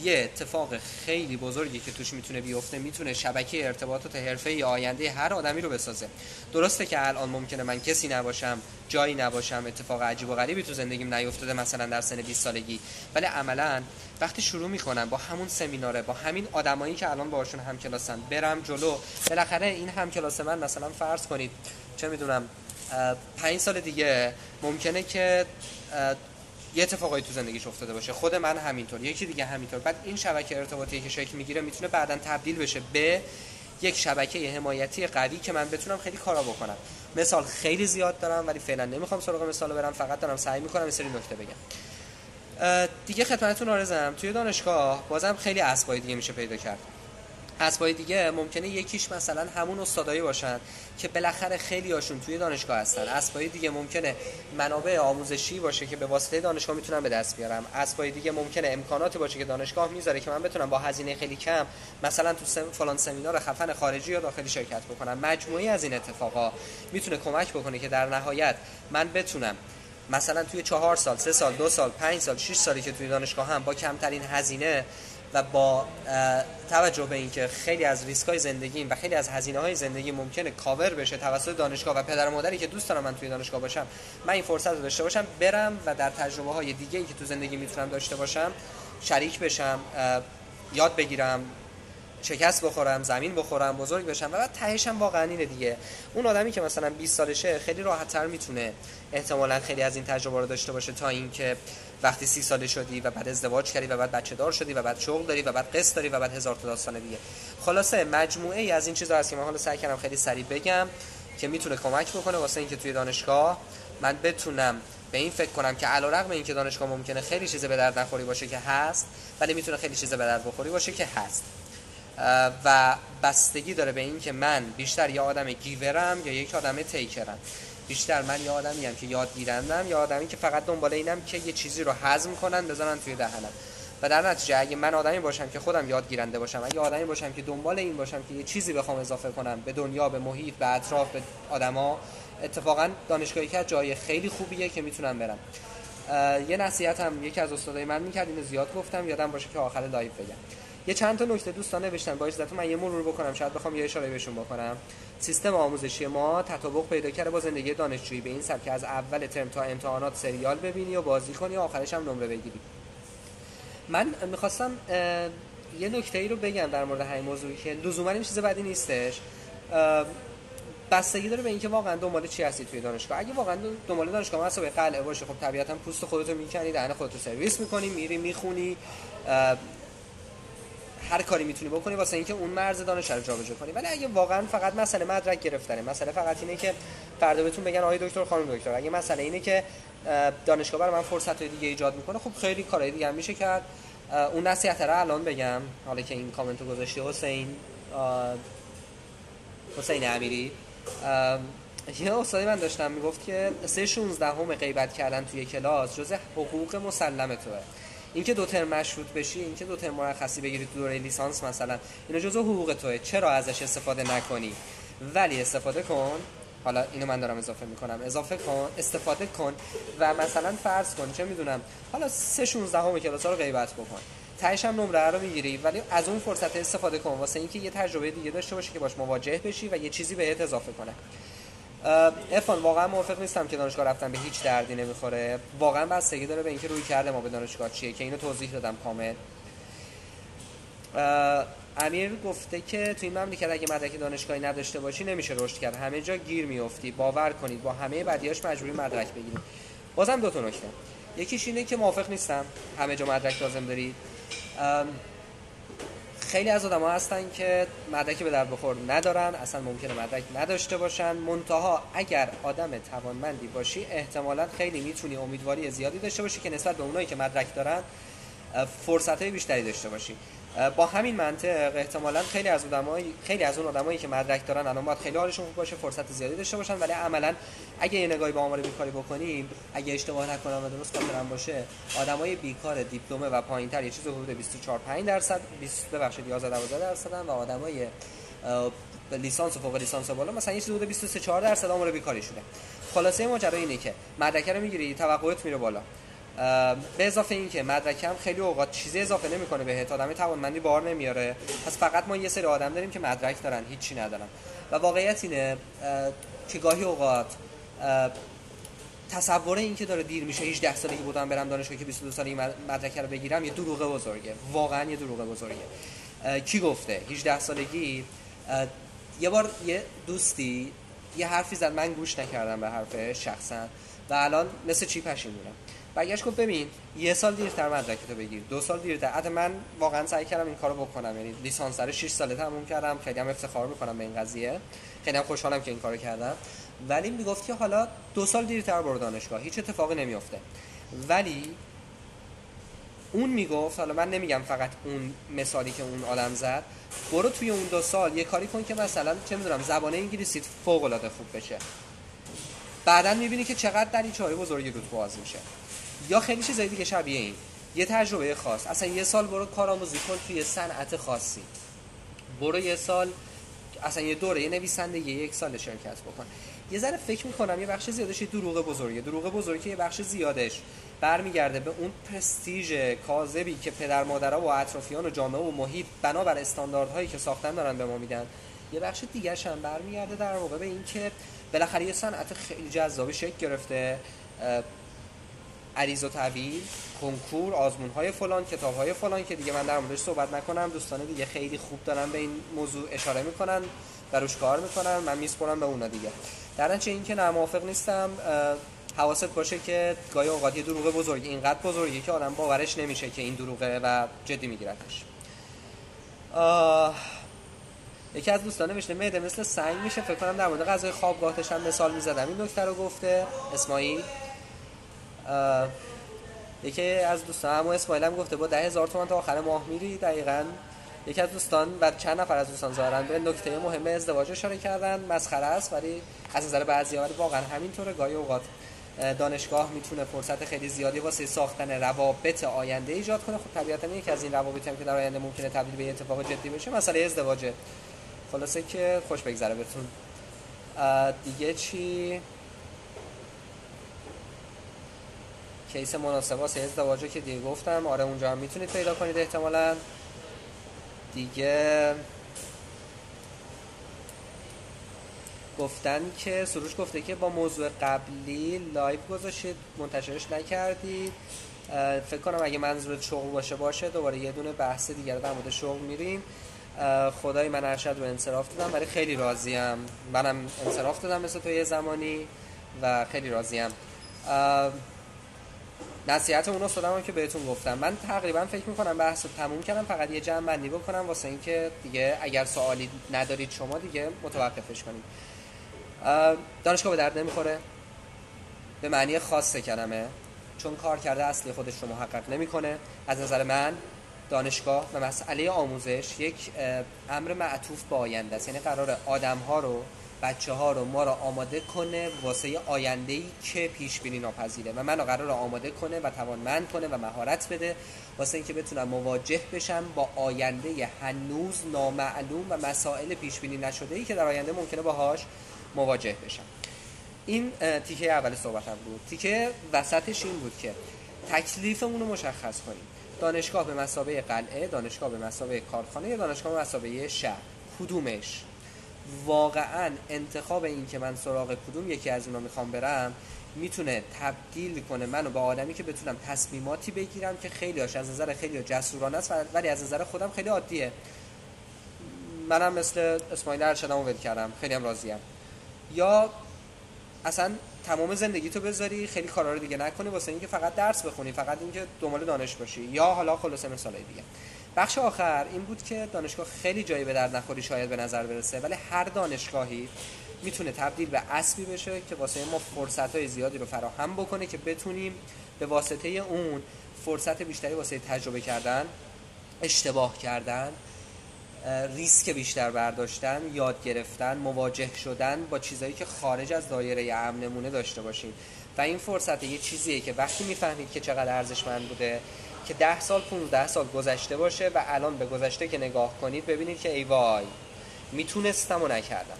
یه اتفاق خیلی بزرگی که توش میتونه بیفته، میتونه شبکه ارتباطات حرفه‌ای آینده هر آدمی رو بسازه. درسته که الان ممکنه من کسی نباشم، جایی نباشم، اتفاق عجیب و غریبی تو زندگیم نیفتاده مثلا در سن بیست سالگی، ولی عملاً وقتی شروع میکنم با همون سمیناره، با همین آدمایی که الان باهاشون همکلاسم برم جلو، بالاخره این همکلاس من مثلا فرض کنید چه میدونم پنج سال دیگه ممکنه که یه اتفاقایی تو زندگیش افتاده باشه، خود من همینطور، یکی دیگه همینطور. بعد این شبکه ارتباطی که شکل میگیره میتونه بعداً تبدیل بشه به یک شبکه حمایتی قوی که من بتونم خیلی کارا بکنم. مثال خیلی زیاد دارم ولی فعلا نمیخوام سراغ مثال برم، فقط دارم سعی میکنم یه سری نکته بگم. دیگه خدمتتون عرضم توی دانشگاه بازم خیلی اسبای دیگه میشه پیدا کرد. اسبای دیگه ممکنه یکیش مثلا همون استادایی باشن که بالاخره خیلی هاشون توی دانشگاه هستن. اسبای دیگه ممکنه منابع آموزشی باشه که به واسطه دانشگاه میتونم به دست بیارم. اسبای دیگه ممکنه امکاناتی باشه که دانشگاه میذاره که من بتونم با هزینه خیلی کم مثلا تو سم... فلان سمینار خفن خارجی یا داخلی شرکت بکنم. مجموعی از این اتفاقا میتونه کمک بکنه که در نهایت من بتونم مثلا توی چهار سال، سه سال، دو سال، پنج سال، شش سالی که توی دانشگاه هم با کمترین هزینه و با توجه به اینکه خیلی از ریسک‌های زندگیم و خیلی از هزینه‌های زندگی ممکنه کاور بشه توسط دانشگاه و پدر و مادری که دوست دارم من توی دانشگاه باشم، من این فرصت رو داشته باشم برم و در تجربه‌های دیگه‌ای که تو زندگی میتونم داشته باشم شریک بشم، یاد بگیرم، شکست بخورم، زمین بخورم، بزرگ بشم و بعد تهشم واقعاً اینه دیگه. اون آدمی که مثلا بیست سالشه خیلی راحت‌تر میتونه احتمالاً خیلی از این تجربه رو داشته باشه تا اینکه وقتی سی ساله شدی و بعد ازدواج کردی و بعد بچه دار شدی و بعد شغل داری و بعد قسط داری و بعد هزار تا داستان دیگه. خلاصه مجموعه ای از این چیزا هست که من حالا سعی کردم خیلی سریع بگم که میتونه کمک بکنه واسه اینکه توی دانشگاه من بتونم به این فکر کنم که علیرغم اینکه دانشگاه ممکنه خیلی چیزا به درد نخوری باشه که هست، ولی میتونه خیلی چیزا به درد بخوری باشه که هست. و بستگی داره به این که من بیشتر یه آدم گیورم یا یک آدم تیکرم. بیشتر من یه آدمی ام که یادگیرندم یا آدمی که فقط دنبال اینم که یه چیزی رو هضم کنن بذارن توی دهنم. و در نتیجه اگه من آدمی باشم که خودم یادگیرنده باشم، اگه آدمی باشم که دنبال این باشم که یه چیزی بخوام اضافه کنم به دنیا، به محیط، به اطراف، به آدما، اتفاقا دانشگاهی که جای خیلی خوبیه که میتونم برم. یه نصیحت هم یکی از استادای من می‌کرد، اینو زیاد گفتم، یادم باشه که آخر لایو بگم. یه چند تا نکته دوستان نوشتن با اجازهتون من یه مرور بکنم، شاید بخوام یه اشاره بهشون بکنم. سیستم آموزشی ما تطابق پیدا کرده با زندگی دانشجویی به این سبک که از اول ترم تا امتحانات سریال ببینی و بازی کنی و آخرش هم نمره بگیری. من می‌خواستم یه نکته‌ای رو بگم در مورد همین موضوعی که لزوما این چیز بدی نیستش. بستگی داره به اینکه واقعا دنبال چی هستی توی دانشگاه. اگه واقعا دنبال دانشگاه هستی به قلعه باشه، خب طبیعتاً پوست خودت رو می‌کنی، دهن خودت رو سرویس می‌کنی، میری می‌خونی، هر کاری میتونی بکنی واسه اینکه اون مرز دانش رو جابجا کنی. ولی اگه واقعا فقط مسئله مدرک گرفتنه، مسئله فقط اینه که فردا بهتون بگن آقای دکتر، خانم دکتر، اگه مسئله اینه که دانشگاه برای من فرصت‌های دیگه ایجاد میکنه، خب خیلی کارهای دیگه هم میشه کرد. اون نصیحت رو الان بگم حالا که این کامنتو گذاشتی حسین حسین امیری، یه استادی من داشتم میگفت که سه شانزدهم غیبت کردن توی کلاس جزء حقوق مسلم توئه. اینکه دو ترم مشروط بشی، اینکه دو ترم مرخصی بگیری تو دوره لیسانس مثلا، اینا جزء حقوق توئه، چرا ازش استفاده نکنی؟ ولی استفاده کن، حالا اینو من دارم اضافه میکنم، اضافه کن، استفاده کن و مثلا فرض کن چه میدونم حالا سه شانزدهم کلاسا رو غیبت بکن، تهش هم نمره رو میگیری، ولی از اون فرصت استفاده کن واسه اینکه یه تجربه دیگه داشته باشی که باش مواجه بشی و یه چیزی بهت اضافه کنه. افان واقعا موافق نیستم که دانشگاه رفتن به هیچ دردی نمیخوره. واقعا بستگی داره به اینکه روی کرده ما به دانشگاه چیه که اینو توضیح دادم کامل. امیر گفته که توی این مملکت اگه مدرک دانشگاهی نداشته باشی نمیشه رشد کرد، همه جا گیر میافتی، باور کنید با همه بدیهاش مجبوری مدرک بگیرید. بازم دو تا نکته، یکیش اینه که موافق نیستم همه جا مدرک لازم دارید. خیلی از آدم‌ها هستن که مدرکی به در بخور ندارن، اصلا ممکنه مدرک نداشته باشن، منتها اگر آدم توانمندی باشی احتمالاً خیلی میتونی امیدواری زیادی داشته باشی که نسبت به اونایی که مدرک دارن فرصت‌های بیشتری داشته باشی. با همین منطق احتمالاً خیلی از آدمایی خیلی از اون آدمایی که مدرک دارن الان باید خیلی حالشون خوب باشه، فرصت زیادی داشته باشن، ولی عملاً اگه یه نگاهی به آمار بیکاری بکنیم، اگه اشتباه نکنم و درست خاطرم باشه، آدمای بیکار دیپلمه و پایین‌تر یه چیز حدود بیست و چهار درصد بیست ببخشید یازده دوازده درصدن و آدمای لیسانس و فوق لیسانس و بالا مثلا یه چیز حدود بیست و سه چهار درصد آمار بیکاری شده. خلاصه ماجرا اینه که مدرک رو میگیری، توقعت میره بالا، به اضافه این که مدرکم خیلی اوقات چیزی اضافه نمیکنه بهت، آدم توانمندی بار نمیاره. پس فقط ما یه سری آدم داریم که مدرک دارن هیچی ندارن، و واقعیت اینه که گاهی اوقات تصور این که داره دیر میشه هجده سالگی بودم برم دانشگاه که بیست و دو سالگی مدرک رو بگیرم یه دروغ بزرگه، واقعا یه دروغ بزرگه. کی گفته هجده سالگی؟ یه بار یه دوستی یه حرفی زد، من گوش نکردم به حرفش شخصا و الان مثل چی پشیمونم. برگشت گفت ببین یه سال دیرتر مدرکتو بگیر، دو سال دیرتر. حتی من واقعا سعی کردم این کارو بکنم، یعنی لیسانس رو شش ساله تموم کردم، خیلی هم افتخار میکنم به این قضیه، خیلی هم خوشحالم که این کارو کردم، ولی میگفت که حالا دو سال دیرتر برو دانشگاه هیچ اتفاقی نمیافته. ولی اون میگفت، حالا من نمیگم فقط اون مثالی که اون آدم زد، برو توی اون دو سال یه کاری کن که مثلا چه میدونم زبان انگلیسیت فوق العاده خوب بشه، بعدن میبینی که چقدر در این چاره بزرگی رود باز میشه. یا خیلی چیزای دیگه شبیه این، یه تجربه خاص، اصلا یه سال برو کارآموزی کن توی صنعت خاصی، برو یه سال اصلا یه دوره یه نویسندگی یک سال شرکت بکن. یه ذره فکر می‌کنم یه بخش زیادش دروغ بزرگه، دروغ بزرگی یه بخش زیادش برمیگرده به اون پرستیژ کاذبی که پدر مادرها و اطرافیان و جامعه و محیط بنا بر استانداردهایی که ساختن دارن به ما میدن. یه بخش دیگه‌ش هم برمیگرده در واقع به این که بالاخره یه صنعت خیلی جذابی شکل گرفته، عریض و طویل، کنکور، آزمون‌های فلان، کتاب‌های فلان که دیگه من در موردش صحبت نکنم، دوستان دیگه خیلی خوب دارن به این موضوع اشاره می‌کنن و روش کار می‌کنن، من میسپرم به اونا دیگه. در نتیجه این که ناموافق نیستم، حواست باشه که گاهی اوقات یه دروغ بزرگ اینقدر بزرگی که آدم باورش نمیشه که این دروغه و جدی می‌گیرتش. یکی از دوستان نوشته معده مثل سنگ میشه، فکر کنم در مورد غذای خوابگاه داشتم مثال می‌زدم، این نکته رو گفته اسماعیل. یکی از دوستان همون اسماعیل هم گفته با ده هزار تومان تا آخر ماه میری. دقیقاً یکی از دوستان و چند نفر از دوستان ظاهراً به نکته مهم ازدواج اشاره کردن، مسخره است ولی از نظر بعضی‌ها ولی واقعاً همینطوره. گاهی اوقات دانشگاه میتونه فرصت خیلی زیادی واسه ساختن روابط آینده ایجاد کنه. خب طبیعتاً یکی از این روابطی هم که در آینده ممکنه تبدیل به اتفاق جدی بشه مسئله ازدواجه. خلاصه که خوش بگذره بهتون. دیگه چی؟ کیس مناسبه واسه ازدواجه که دیگه گفتم، آره اونجا هم میتونید پیدا کنید احتمالاً. دیگه گفتن که سروش گفته که با موضوع قبلی لایو گذاشید منتشرش نکردید، فکر کنم اگه منظور شغل باشه باشه دوباره یه دونه بحث دیگه در مورد شغل میریم. خدای من ارشد رو انصراف دادم ولی خیلی راضیم، منم انصراف دادم مثل تو یه زمانی و خیلی راضیم. نصیحت اون استادم هم که بهتون گفتم، من تقریبا فکر می‌کنم بحث رو تموم کردم، فقط یه جمع بندی بکنم واسه اینکه دیگه اگر سوالی ندارید شما دیگه متوقفش کنید. دانشگاه به درد نمیخوره به معنی خاص کلمه، چون کار کرده اصلی خودش رو محقق نمی‌کنه. از نظر من دانشگاه و مسئله آموزش یک امر معطوف به آینده است، یعنی قراره آدم‌ها رو بچه ها رو ما رو آماده کنه واسه آینده‌ای که پیش بینی ناپذیره و منو قراره آماده کنه و توانمند کنه و مهارت بده واسه اینکه بتونم مواجه بشم با آینده هنوز نامعلوم و مسائل پیش بینی نشده‌ای که در آینده ممکنه باهاش مواجه بشم. این تیکه اول صحبتم بود. تیکه وسطش این بود که تکلیفمون رو مشخص کنیم. دانشگاه به مثابه قلعه، دانشگاه به مثابه کارخانه یا دانشگاه به مثابه شهر، کدومش؟ واقعا انتخاب این که من سراغ کدوم یکی از اونا میخوام برم میتونه تبدیل کنه منو به آدمی که بتونم تصمیماتی بگیرم که خیلی هاش از نظر خیلی ها جسورانه است ولی از نظر خودم خیلی عادیه. منم مثل اسماعیل ارشدمو ول کردم، خیلی هم راضیم. یا اصلا تمام زندگی تو بذاری، خیلی کارا رو دیگه نکنی واسه اینکه فقط درس بخونی، فقط اینکه دنبال دانش باشی، یا حالا خلاصه مثالای دیگه. بخش آخر این بود که دانشگاه خیلی جایی به درد نخوری شاید به نظر برسه، ولی هر دانشگاهی میتونه تبدیل به اسبی بشه که واسه ما فرصت‌های زیادی رو فراهم بکنه که بتونیم به واسطه اون فرصت بیشتری واسه تجربه کردن، اشتباه کردن، ریسک بیشتر برداشتن، یاد گرفتن، مواجه شدن با چیزایی که خارج از دایره امنمونه داشته باشیم. و این فرصت یه چیزیه که وقتی میفهمید که چقدر ارزشمند بوده که ده سال پونزده سال گذشته باشه و الان به گذشته که نگاه کنید ببینید که ای وای میتونستم و نکردم.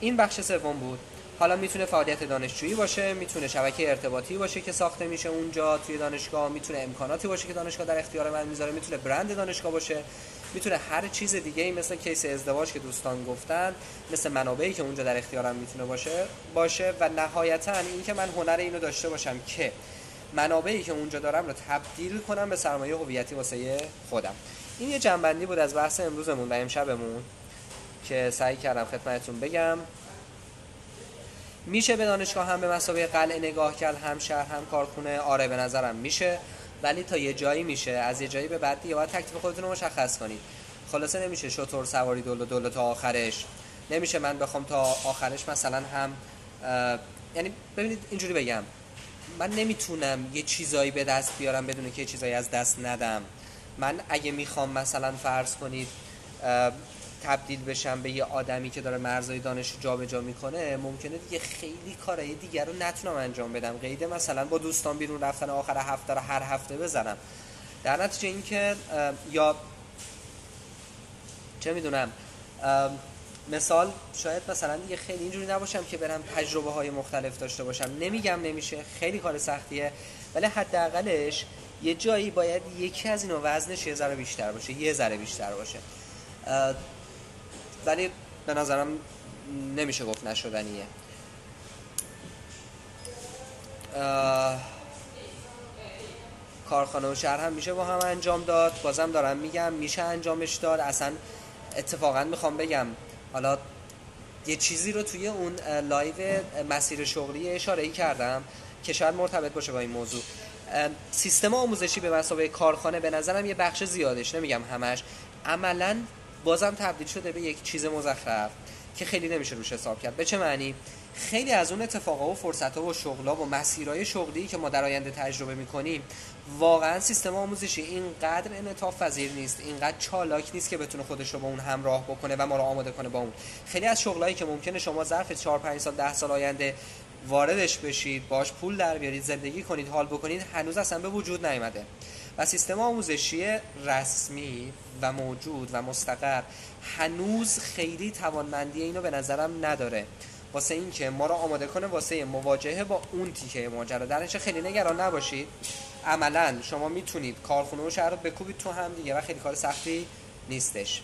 این بخش سوم بود. حالا میتونه فعالیت دانشجویی باشه، میتونه شبکه ارتباطی باشه که ساخته میشه اونجا توی دانشگاه، میتونه امکاناتی باشه که دانشگاه در اختیار من میذاره، میتونه برند دانشگاه باشه، میتونه هر چیز دیگه‌ای مثل کیس ازدواج که دوستان گفتن، مثل منابعی که اونجا در اختیارم میتونه باشه باشه و نهایتاً این که من هنر اینو داشته باشم که منابعی که اونجا دارم رو تبدیل کنم به سرمایه هویتی واسه خودم. این یه جنبندی بود از بحث امروزمون و امشبمون که سعی کردم خدمتتون بگم. میشه به دانشگاه هم به مسابقه قلعه نگاه کرد، هم شهر هم کارخونه. آره به نظرم میشه، ولی تا یه جایی میشه. از یه جایی به بعد دیگه باید تکلیف خودتون رو مشخص کنید. خلاصه نمیشه شطور سواری دلو دلو تا آخرش. نمیشه من بخوام تا آخرش مثلا هم یعنی ببینید اینجوری بگم، من نمیتونم یه چیزایی به دست بیارم بدون که یه چیزایی از دست ندم. من اگه میخوام مثلا فرض کنید تبدیل بشم به یه آدمی که داره مرزهای دانش رو جابجا میکنه، ممکنه دیگه خیلی کارهای دیگر رو نتونم انجام بدم، قید مثلا با دوستان بیرون رفتن آخر هفته رو هر هفته بزنم. در نتیجه این که یا چه میدونم مثال شاید مثلا دیگه خیلی اینجوری نباشم که برم تجربه های مختلف داشته باشم. نمیگم نمیشه، خیلی کار سختیه، ولی حداقلش یه جایی باید یکی از اینا وزنش یه ذره بیشتر باشه، یه ذره بیشتر باشه. ولی به نظرم نمیشه گفت نشدنیه. کارخانه و شهر هم میشه با هم انجام داد، بازم دارم میگم میشه انجامش داد. اصلا اتفاقا میخوام بگم حالا یه چیزی رو توی اون لایو مسیر شغلی اشاره کردم که شاید مرتبط باشه با این موضوع. سیستم آموزشی به مسابقه کارخانه به نظرم یه بخش زیادش، نمیگم همش، عملاً بازم تبدیل شده به یک چیز مزخرف که خیلی نمیشه روش حساب کرد. به چه معنی؟ خیلی از اون اتفاقا و فرصت‌ها و شغل‌ها و مسیرهای شغلی که ما در آینده تجربه می‌کنیم واقعاً سیستم آموزشی اینقدر انعطاف پذیر نیست، اینقدر چالاک نیست که بتونه خودش رو با اون همراه بکنه و ما رو آماده کنه با اون. خیلی از شغلایی که ممکنه شما ظرف چهار پنج سال ده سال آینده واردش بشید، باش پول در بیارید، زندگی کنید، حال بکنید، هنوز اصلا به وجود نیامده. و سیستم آموزشی رسمی و موجود و مستقر هنوز خیلی توانمندی اینو به نظرم نداره واسه این که ما رو آماده کنه واسه مواجهه با اون تیکه ماجرا. در نتیجه خیلی نگران نباشید، عملاً شما میتونید کارخونه و شهر رو بکوبید تو هم دیگه و خیلی کار سختی نیستش.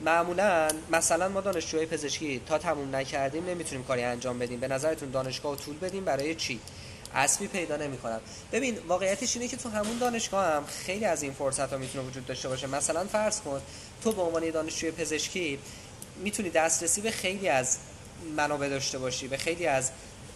معمولاً مثلا ما دانشجوهای پزشکی تا تموم نکردیم نمیتونیم کاری انجام بدیم. به نظرتون دانشگاه طول بدیم برای چی؟ اصلی پیدا نمی‌کنم. ببین واقعیتش اینه که تو همون دانشگاه هم خیلی از این فرصت‌ها میتونه وجود داشته باشه. مثلا فرض کن تو به عنوان دانشجوی پزشکی میتونی دسترسی به خیلی از منابع داشته باشی، به خیلی از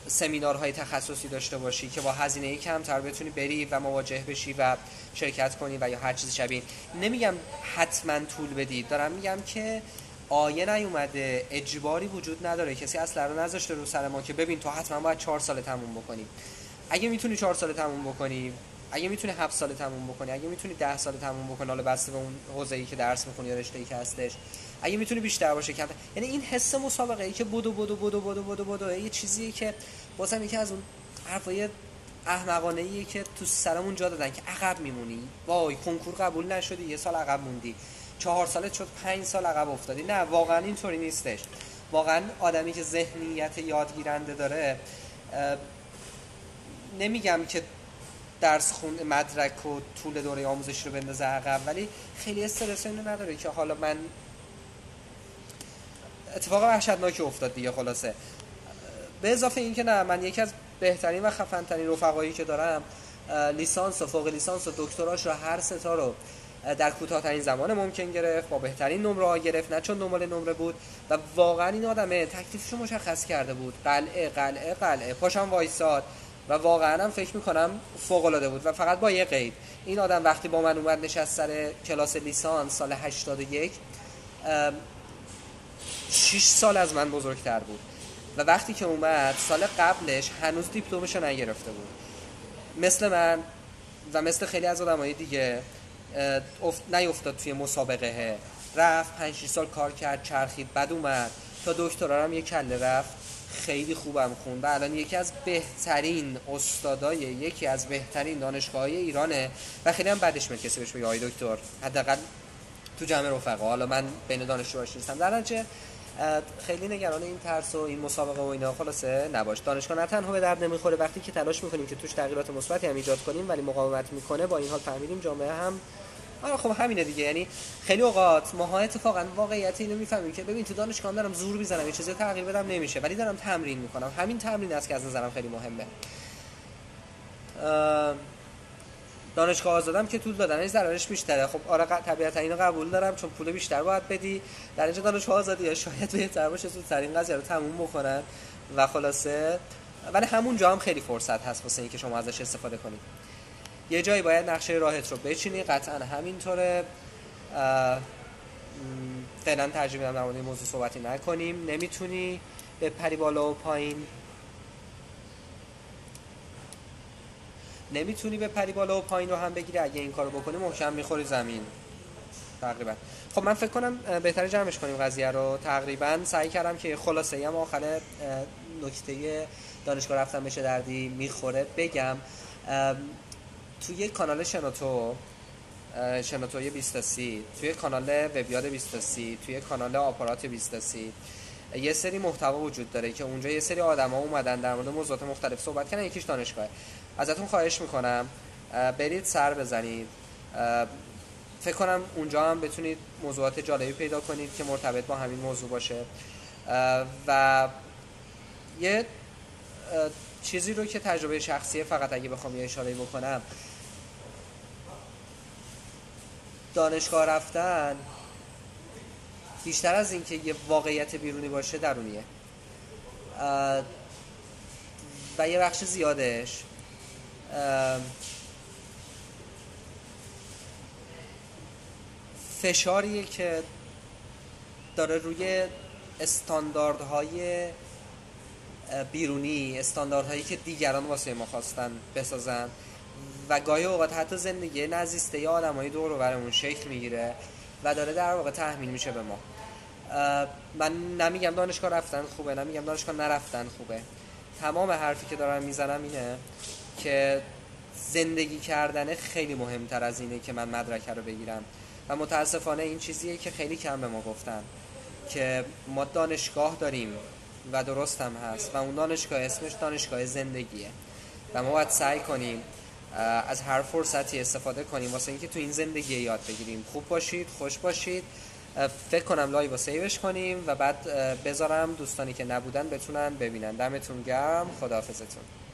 سمینارهای تخصصی داشته باشی که با هزینه کمتر بتونی بری و مواجه بشی و شرکت کنی و یا هر چیز شبیه. نمیگم حتما طول بدید، دارم میگم که آیه نیومده، اجباری وجود نداره، کسی اصلا رو نذاشته رو سر ما که ببین تو حتما باید چهار سال تموم بکنی. اگه میتونی چهار سال تموم بکنی، اگه میتونی هفت سال تموم بکنی، اگه میتونی ده سال تموم بکنی، حالا بسته به اون حوزه‌ای که درس می‌خونی یا رشته‌ای که هستش، اگه میتونی بیشتر باشه کم. یعنی این حس مسابقه‌ای که بدو بدو بدو بدو بدو بدو یه چیزیه که بازم یکی از اون حرفای احمقانه‌ایه که تو سرمون جا دادن که عقب میمونی، وای کنکور قبول نشدی، یه سال عقب موندی، چهار سالت شد پنج سال عقب افتادی. نه واقعا اینطوری نیستش. واقعا آدمی که ذهنیت یادگیرنده داره، نمیگم که درس خون مدرک و طول دوره آموزشی رو بندازه عقب، ولی خیلی استرس اینو نداره که حالا من اتفاق وحشتناکی افتاد دیگه. خلاصه به اضافه این که نه، من یکی از بهترین و خفن‌ترین رفقایی که دارم لیسانس و فوق لیسانس و دکتراش رو هر سه تا رو در کوتاه‌ترین زمان ممکن گرفت، با بهترین نمره‌ها گرفت، نه چون دنبال نمره بود. و واقعا این آدمه تکلیفش رو مشخص کرده بود، قلعه قلعه قلعه پاشم وایساد و واقعا هم فکر می‌کنم فوق‌العاده بود. و فقط با یه قید، این آدم وقتی با من اومد نشست سر کلاس لیسانس سال هشتاد و یک، شش سال از من بزرگتر بود و وقتی که اومد سال قبلش هنوز دیپلمش رو نگرفته بود، مثل من و مثل خیلی از آدمای دیگه افت... نیفتاد توی مسابقه، رفت پنج شش سال کار کرد، چرخید، بعد اومد تا دکترا هم یه کله رفت، خیلی خوبم خوند و الان یکی از بهترین استادای یکی از بهترین دانشگاه‌های ایرانه و خیلی هم بعدش میاد کسی بهش بگه آی دکتر، حداقل تو جمع رفقا. حالا من بین دانشجوها نیستم، در نتیجه خیلی نگران این ترس و این مسابقه و اینا خلاصه نباش. دانشگاه نه تنها به درد نمیخوره وقتی که تلاش میکنیم که توش تغییرات مثبتی هم ایجاد کنیم ولی مقاومت میکنه، با این حال فهمیدیم جامعه هم آره خب همینه دیگه. یعنی خیلی اوقات ماها اتفاقا واقعیت اینو میفهمیم که ببین تو دانشگاه دارم زور میزنم یه چیزی تغییر بدم نمیشه ولی دارم تمرین میکنم، همین تمرین است که از نظرم خیلی مهمه. دانشگاه آزادم که طول دادنش ضررش بیشتره، خب آره طبیعتا اینو قبول دارم چون پول بیشتر باید بدی. در اینجا دانشگاه آزادی ها شاید بهتر باشه زودترین قضیه رو تموم بکنن و خلاصه، ولی همونجا هم خیلی فرصت هست واسه اینکه شما ازش استفاده کنید. یه جایی باید نقشه راهت رو بچینی، قطعا همینطوره. فعلا ترجیح میدم در مورد این موضوع صحبتی نکنیم. نمیتونی بپری بالا و پایین، نمیتونی به پری بالا و پایین رو هم بگیری، اگه این کارو بکنی محکم میخوری زمین تقریبا. خب من فکر کنم بهتره جمعش کنیم قضیه رو. تقریبا سعی کردم که خلاصه‌ای هم آخر نکته دانشگاه رفتن بشه دردی میخوره بگم. توی کانال شنوتو شنوتوی بیست تا سی، توی کانال وبیاد بیست تا سی، توی کانال آپارات بیست تا سی یه سری محتوا وجود داره که اونجا یه سری آدما اومدن در مورد موضوعات مختلف صحبت کردن. یکیش دانشگاهه. ازتون خواهش میکنم برید سر بزنید، فکر کنم اونجا هم بتونید موضوعات جالبی پیدا کنید که مرتبط با همین موضوع باشه. و یه چیزی رو که تجربه شخصیه فقط اگه بخوام یه اشاره بکنم، دانشگاه رفتن بیشتر از این که یه واقعیت بیرونی باشه درونیه و یه بخش زیادش فشاریه که داره روی استانداردهای بیرونی، استانداردهایی که دیگران واسه ما خواستن بسازن و گاهی اوقات حتی زندگی نزیسته ی آدمای دور و برمون شکل میگیره و داره در واقع تحمیل میشه به ما. من نمیگم دانشگاه رفتن خوبه، نمیگم دانشگاه نرفتن خوبه، تمام حرفی که دارم میزنم اینه که زندگی کردن خیلی مهمتر از اینه که من مدرک رو بگیرم و متاسفانه این چیزیه که خیلی کم به ما گفتن که ما دانشگاه داریم و درست هم هست و اون دانشگاه اسمش دانشگاه زندگیه و ما باید سعی کنیم از هر فرصتی استفاده کنیم واسه اینکه تو این زندگی یاد بگیریم. خوب باشید، خوش باشید. فکر کنم لایو رو سیوش کنیم و بعد بذارم دوستانی که نبودن بتونن ببینن. دمتون گرم، خداحافظتون.